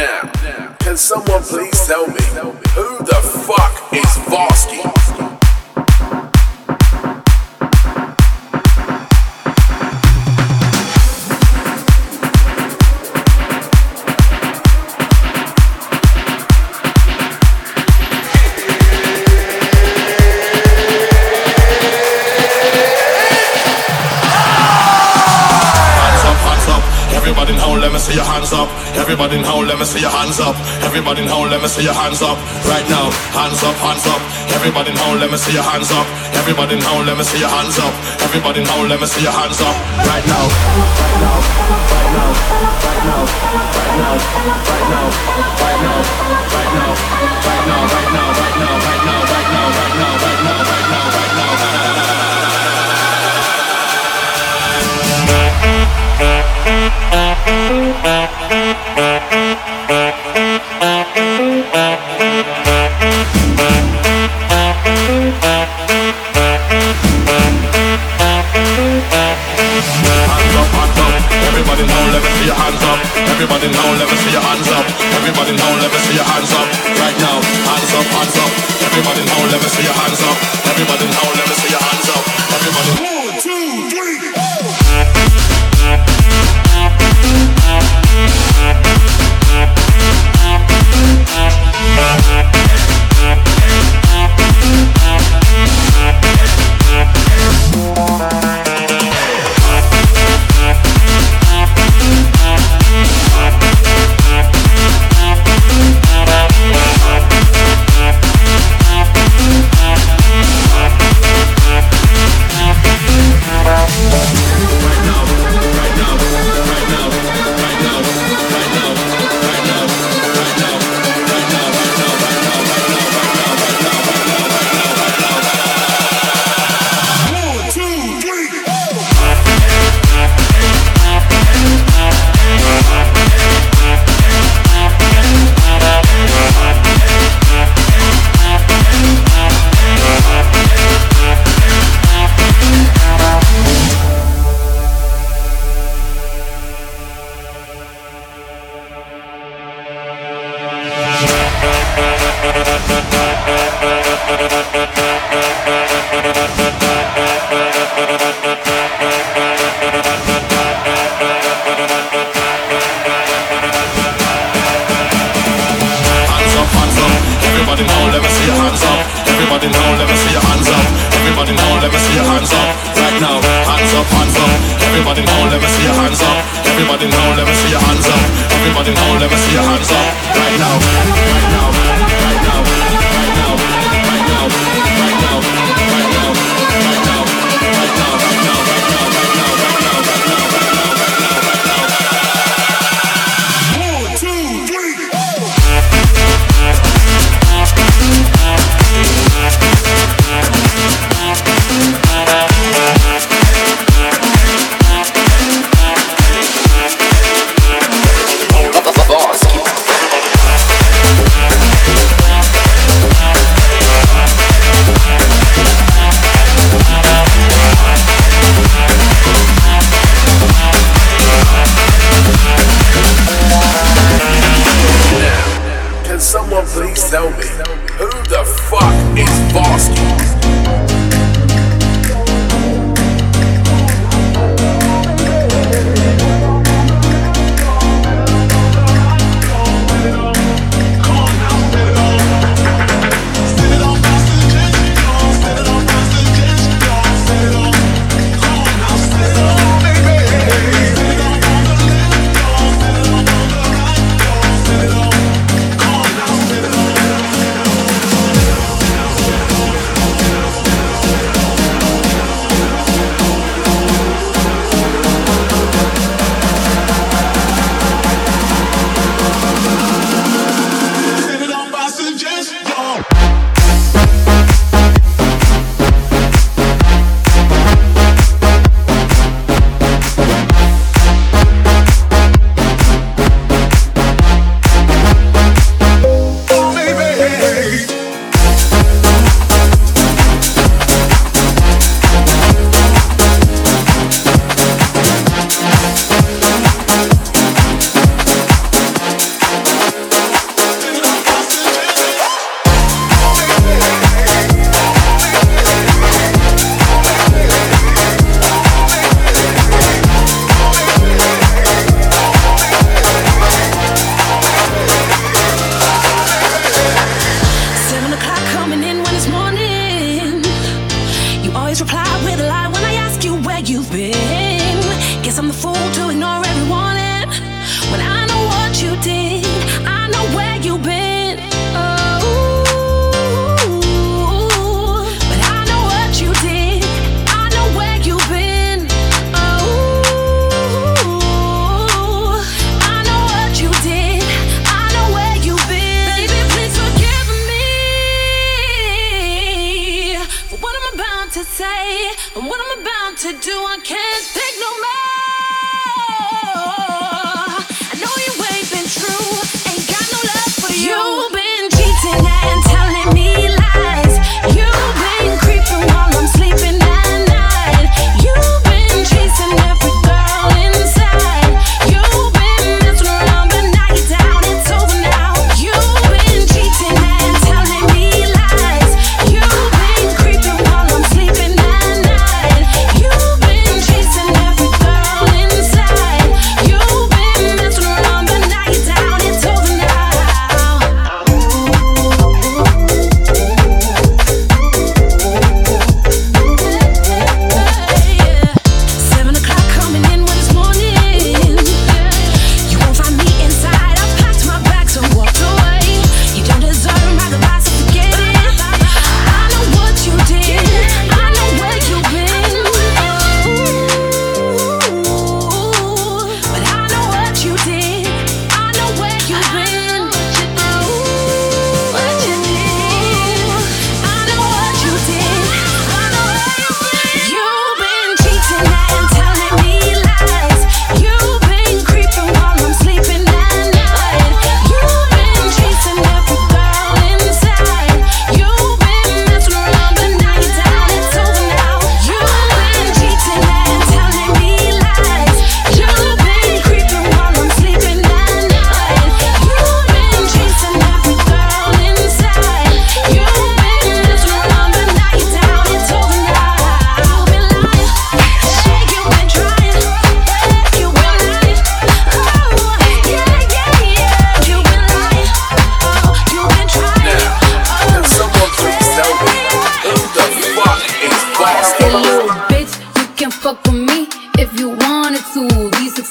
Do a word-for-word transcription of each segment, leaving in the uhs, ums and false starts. Now, can someone please tell me who the fuck is Voski? Everybody in home, let me see your hands up. Everybody in home, let me see your hands up. Everybody in home, let me see your hands up. Right now, hands up, hands up. Everybody in home, let me see your hands up. Everybody in home, let me see your hands up. Everybody in home, let me see your hands up. Right now, right now, right now, right now, right now, right now, right now, right now, right now, right now, right now, right now, right now, right now, right now, right now, right now, right now. Everybody now, let me see your hands up. Everybody now, let me see your hands up. Right now, hands up, hands up. Everybody now, let me see your hands up. Everybody now, let me see your hands up. Everybody. One, two, three, go!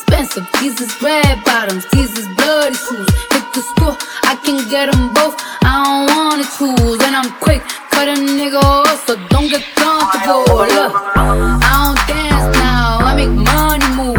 expensive. These is red bottoms, these is bloody shoes. Hit the school, I can get them both. I don't wanna choose, and I'm quick for them niggas off, so don't get comfortable. Look, I don't dance now, I make money move.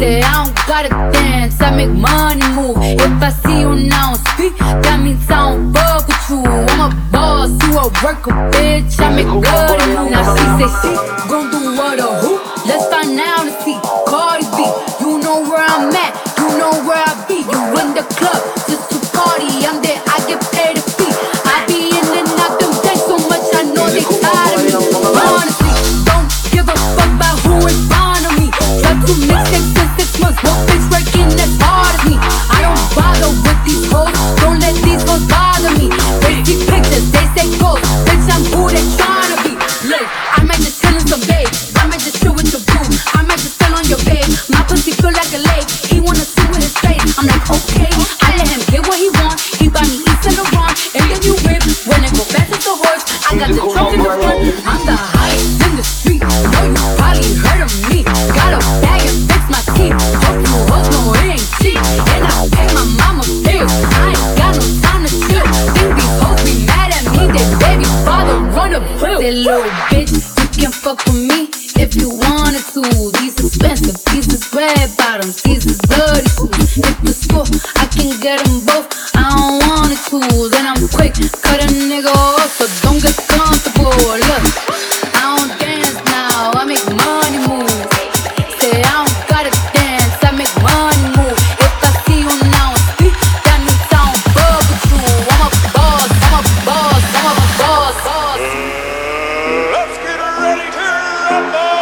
Say I don't gotta dance, I make money move. If I see you now speak, that means I don't fuck with you. I'm a boss, you a worker, bitch. I make bloody move. Now she say she gon' do what or who? Let's find out and see. Cardi B, you know where I'm at, you know where I be. You in the club just to party, I'm there, I get paid to feed. I be in and out them days so much, I know they tired of me. Honestly, don't give a fuck about who in front of me. Got two mixtapes in six months, no bitch working as hard as me. I don't bother with these hoes, don't let these hoes bother me. They see pictures, they say goals, bitch I'm who they tryna be. Look, I might just chill in some babe, I might just chill with the I might just fell on your bed. My pussy feel like a lake. He wanna sit with his face. I'm like, okay, I let him get what he want. He buy me East and LeBron. And then you whip, when it go fast as the horse. I got the trunk in the front. I'm the highest in the street. Know you probably heard of me. Got a bag and fix my teeth. Hope you hoes know it ain't cheap. And I pay my mama bills. I ain't got no time to chill. Think these hoes be mad at me. They baby father run a bill. That little bitch, you can fuck with me if you wanted to. These expensive, these is red bottoms, these is bloody shoes. Hit the school, I can get them both. I don't wanna choose, and I'm quick, cut a nigga off, so don't get comfortable. Look, I don't dance now, I make money move. Say I don't gotta dance, I make money move. If I see you now on street, that means I don't fuck with you. I'm a boss, I'm a boss, I'm a boss, boss. Let's get ready to rumble.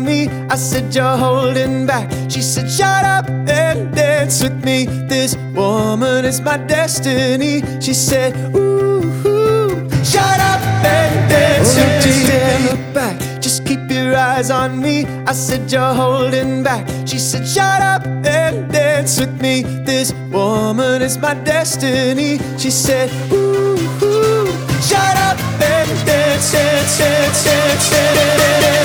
on me. I said, you're holding back. She said, shut up and dance with me. This woman is my destiny. She said, ooh, ooh. Shut up and dance oh, with me. Dance. Look back, just keep your eyes on me. I said, you're holding back. She said, shut up and dance with me. This woman is my destiny. She said, ooh, ooh. Shut up and dance, dance, dance, dance, dance.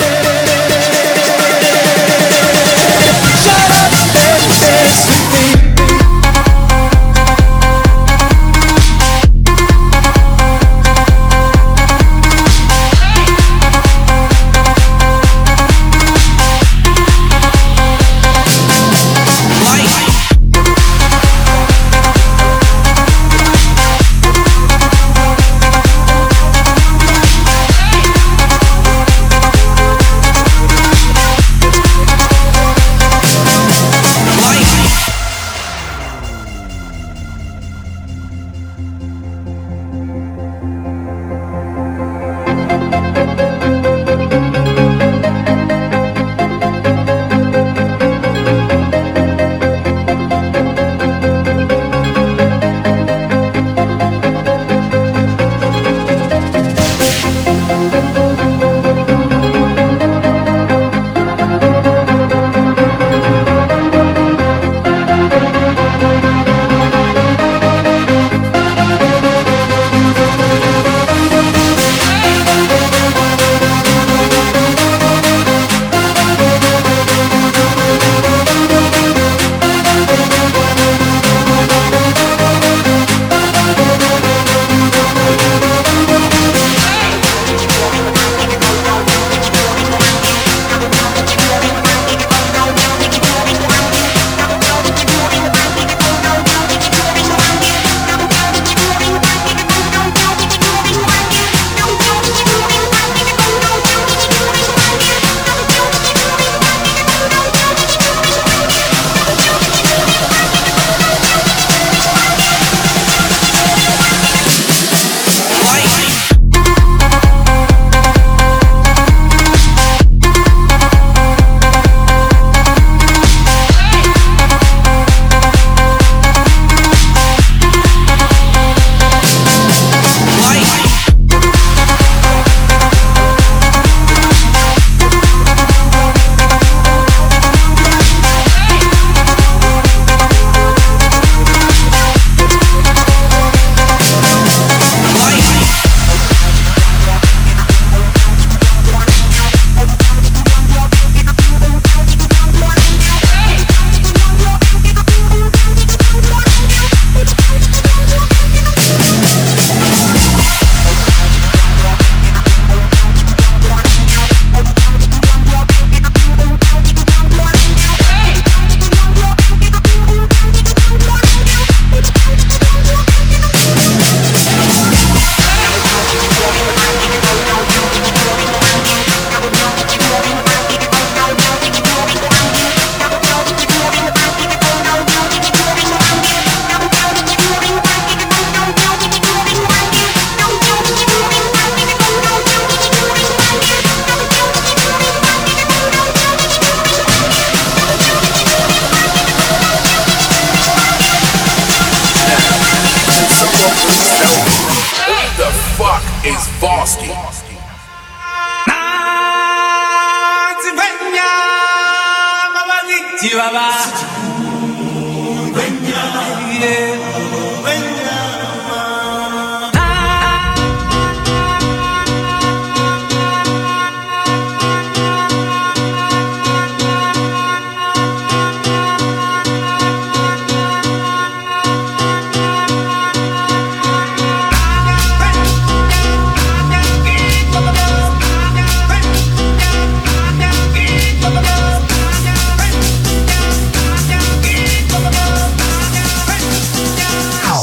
Is Voski.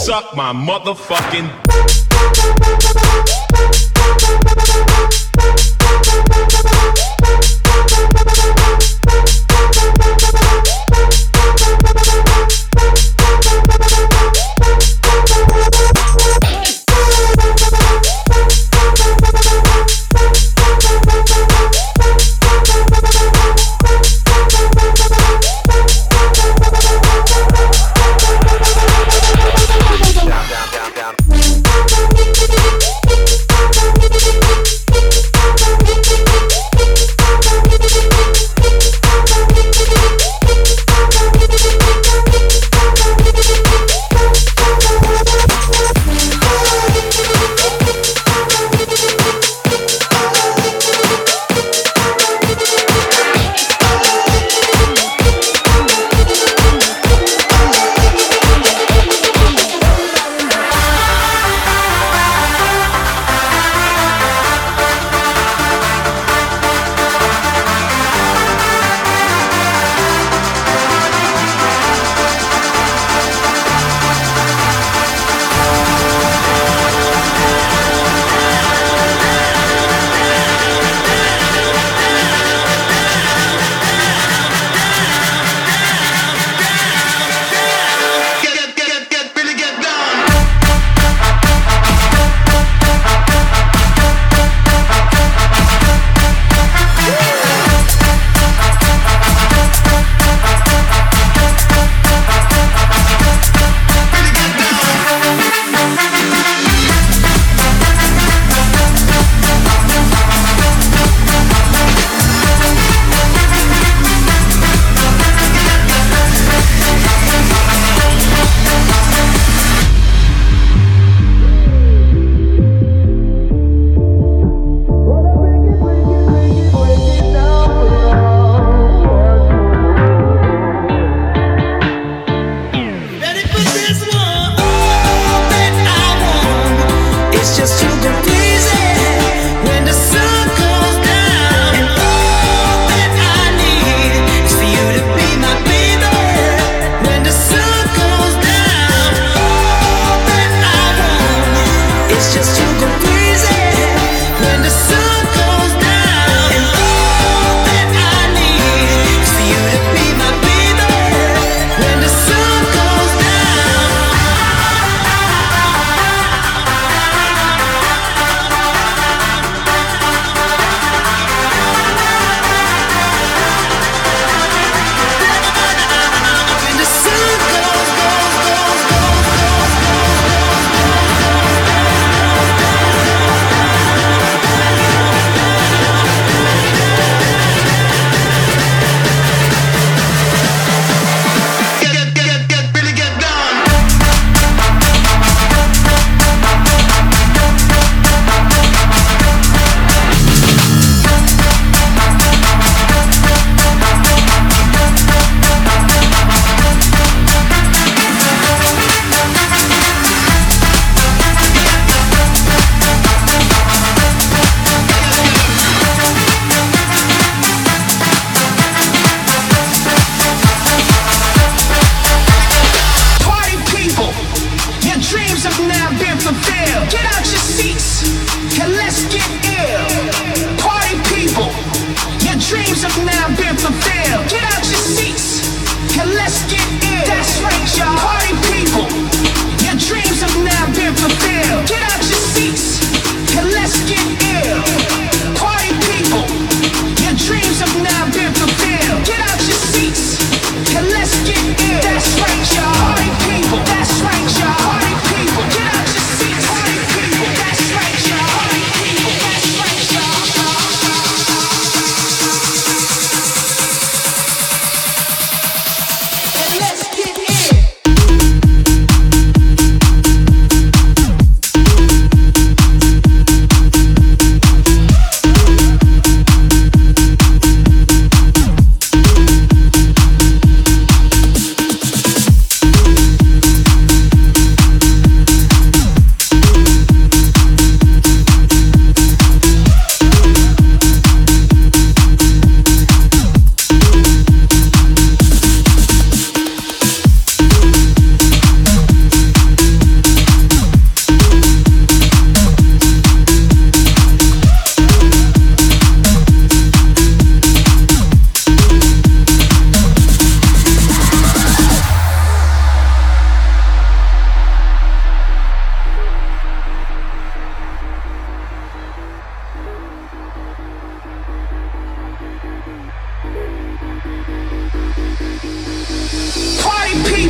Suck my motherfucking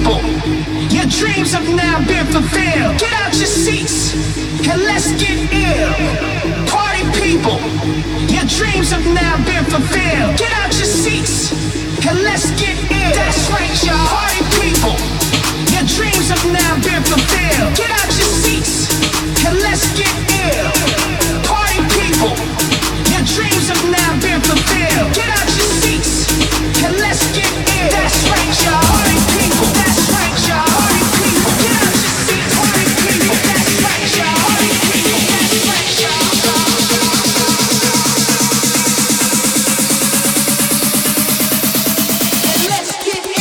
people. Your dreams have now been fulfilled. Get out your seats and let's get ill. Party people, your dreams have now been fulfilled. Get out your seats and let's get ill. That's right, y'all. Party people, your dreams have now been fulfilled. Get out your seats and let's get ill. Party people, your dreams have now been fulfilled. Get out your seats and let's get ill. That's right, y'all. Party people, that's right, y'all. Party people, get out your seats. Party people, that's right, y'all. Party people, that's right, y'all. And let's get ill.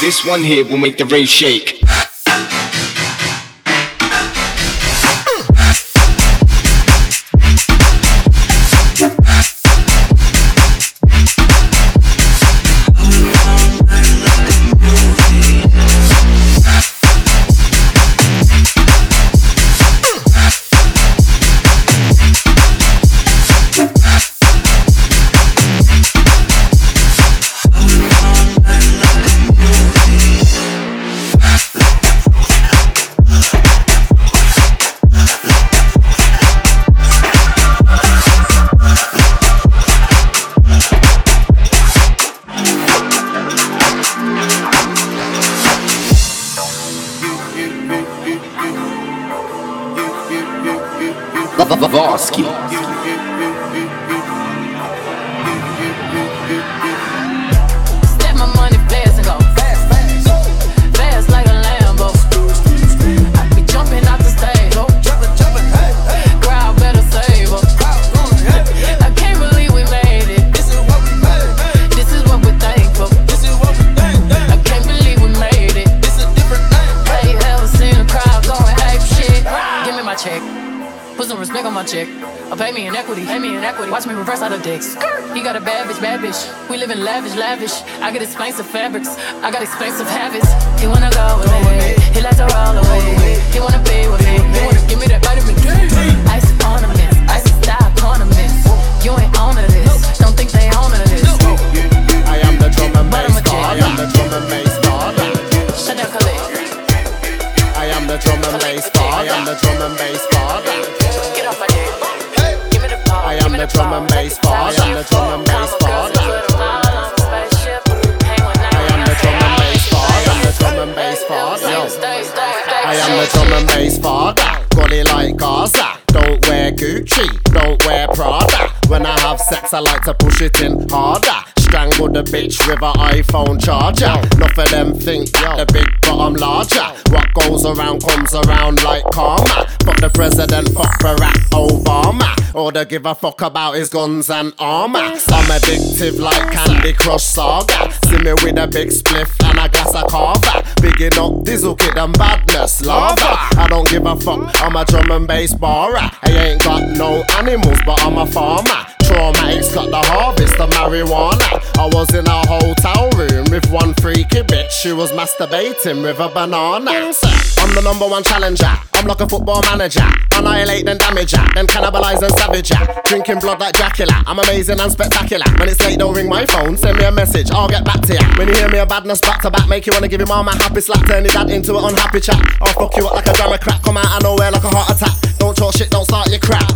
This one here will make the rain shake. Voski. Step my money fast and go fast, fast, fast like a Lambo. I be jumping out the stage, crowd better save us. I can't believe we made it. This is what we made. This is what we thankful. This is what we think. I can't believe we made it. It's a different thing. Hey, you ever seen a crowd going ape shit? Give me my check. Put some respect on my check. Or pay me in equity, pay me in equity. Watch me reverse out of dicks. He got a bad bitch, bad bitch. We live in lavish, lavish. I got expensive fabrics, I got expensive habits. He wanna go with me, he likes to roll away. He wanna be with me, he wanna give me that vitamin D. Ice ornaments, ice style ornaments. You ain't on to this, don't think they on to this. I am the drum and bass god, I am the drum and bass god. Shut down, Khalid. I am the drum and bass god, I am the drum and bass god. I am the drum and bass god. I am the drum and bass god. I am the drum and bass god. I am the drum and bass god. I am the drum and bass god. Got it like Gaza. Don't wear Gucci. Don't wear Prada. When I have sex, I like to push it in harder. Strangle the bitch with an iPhone charger. Enough of them think they're big, but I'm larger. What goes around comes around like karma. Fuck the president, fuck Barack Obama. All they give a fuck about is guns and armor. I'm addictive like Candy Crush Saga. See me with a big spliff and I gas a carver. Bigging up Dizzle Kid and Badness Lava. I don't give a fuck, I'm a drum and bass barrer. I ain't got no animals, but I'm a farmer. Traumatics got the harvest of marijuana. I was in a hotel room with one freaky bitch. She was masturbating with a banana. I'm the number one challenger, I'm like a football manager. Annihilate then damage her, then cannibalise and savage her. Drinking blood like Dracula, I'm amazing and spectacular. When it's late don't ring my phone, send me a message, I'll get back to ya. When you hear me a badness back to back, make you wanna give your mom a happy slap. Turn your dad into an unhappy chap. I'll fuck you up like a gram of crack, come out of nowhere like a heart attack. Don't talk shit, don't start your crap.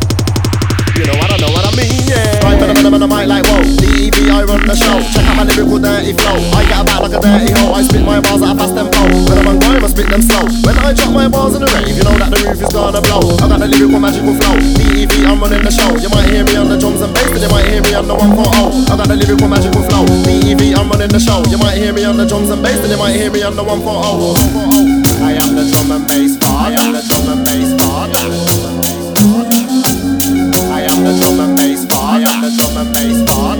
You know I don't know what I mean, yeah. Right, but I'm on the mic like, whoa. D E V, I run the show. Check out my lyrical dirty flow. I get about like a dirty hoe. I spit my bars at a fast tempo. When I'm on grime, I spit them slow. When I drop my bars in the rave, you know that the roof is gonna blow. I got the lyrical magical flow. D E V, I'm running the show. You might hear me on the drums and bass, but you might hear me on the one four oh. I got the lyrical magical flow. D E V, I'm running the show. You might hear me on the drums and bass, but you might hear me on the one four oh. I am the drum and bass god. I am the drum and bass god. I am the drum and bass god. I am the drum and bass god.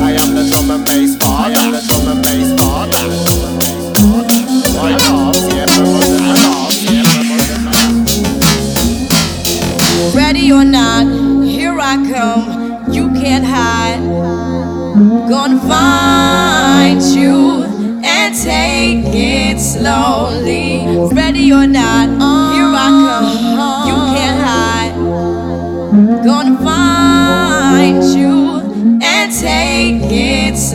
I am the drum and bass god. I am the drum and bass god. My arms, yeah, my arms, yeah, my. Ready or not, here I come. You can't hide. Gonna find you and take it slowly. Ready or not, here I come. Gonna find you and take it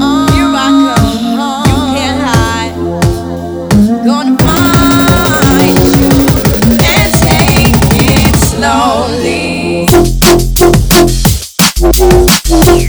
uh, here I come. You can't hide. Gonna find you and take it slowly. We'll be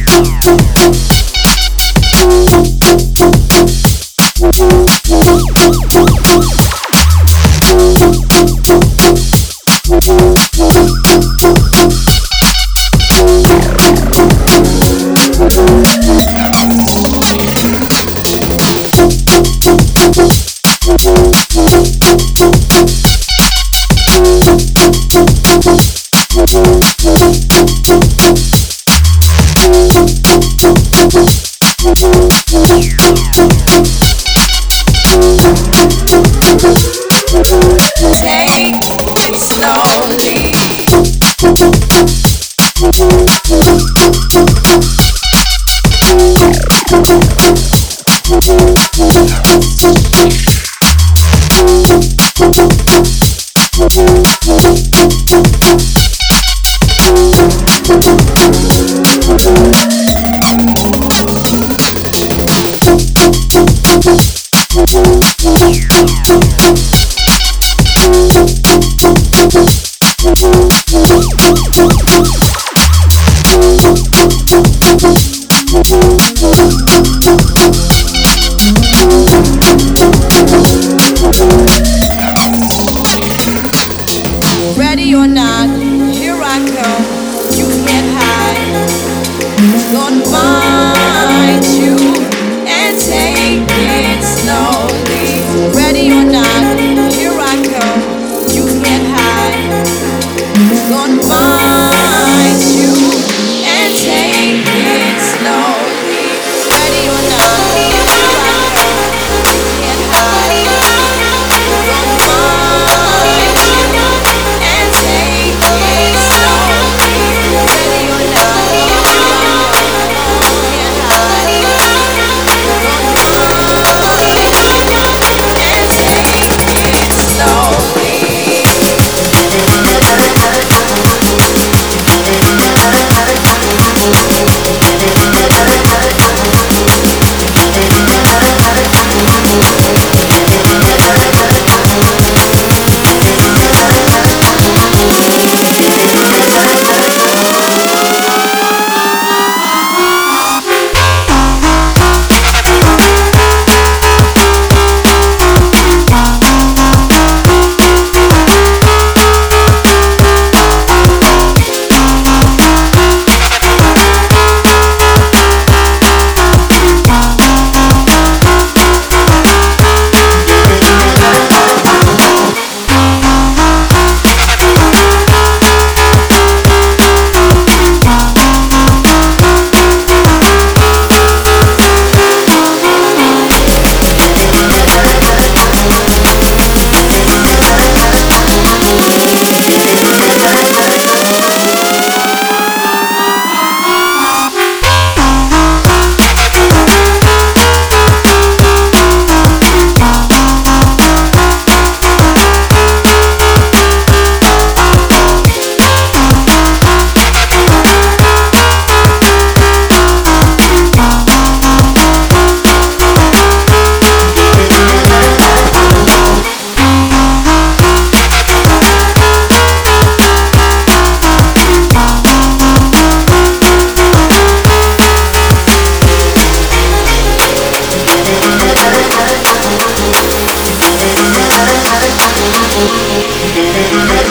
right back. Ready or not, here I come. You can't hide. Gonna find you and take it slowly. Ready or not, here I come. You can't hide. Gonna find you and take it slowly. Ready or not, here I come. You can't hide. Gonna find you and take it slowly. Ready or not, here I come. You can't hide. Gonna find you and take it slowly. We'll be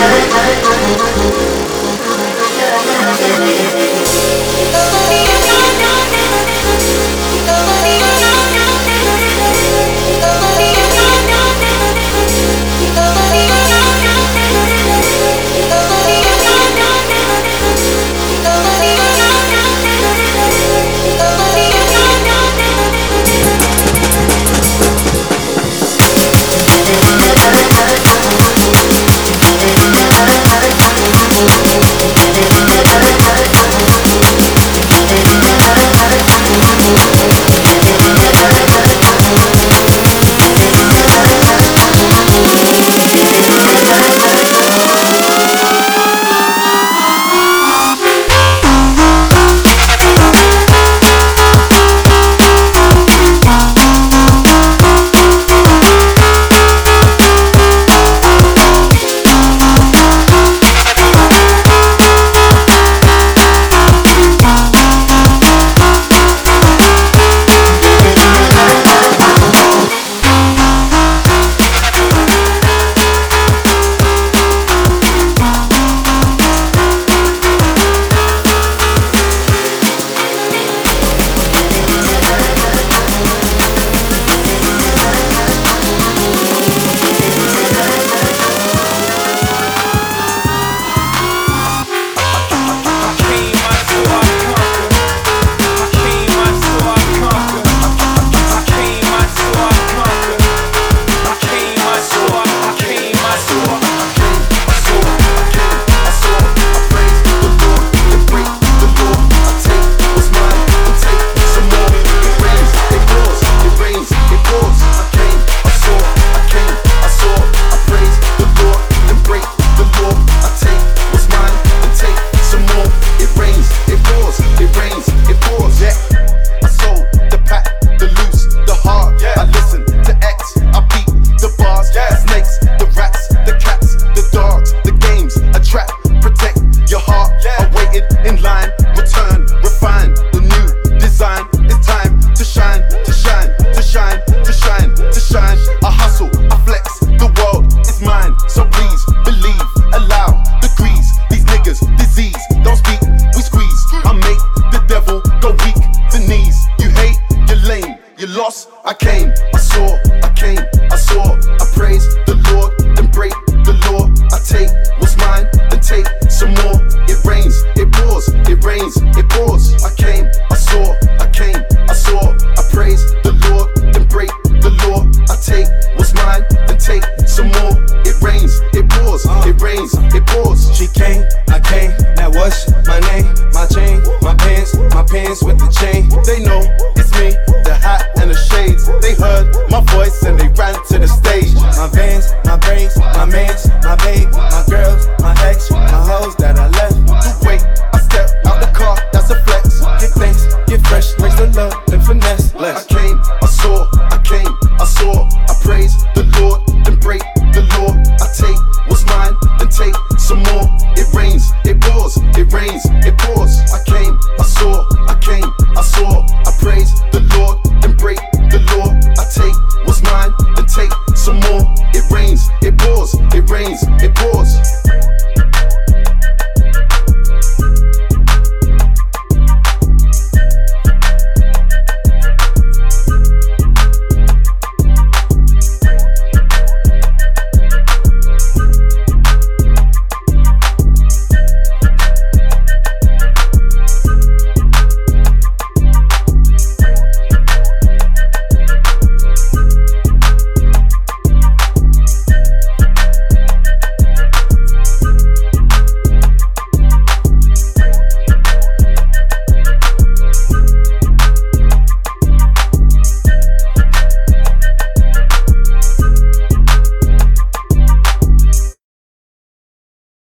right back. more. It rains, it pours, it rains, it pours. She came, I came, now what's my name? My chain, my pants, my pants with the chain. They know it's me, the hat and the shades. They heard my voice and they ran to the stage. My vans, my brains, my mans, my babe, my girls, my ex, my hoes that I left. You wait, I step out the car, that's a flex. Get thanks, get fresh, raise the love and finesse. Bless. I came, I saw, I came, I saw, I praise the Lord, then break the law. I take what's mine, then take some more. It rains, it pours, it rains, it pours. I came, I saw, I came, I saw, I praise the Lord, then break the law. I take what's mine, then take some more. It rains, it pours, it rains,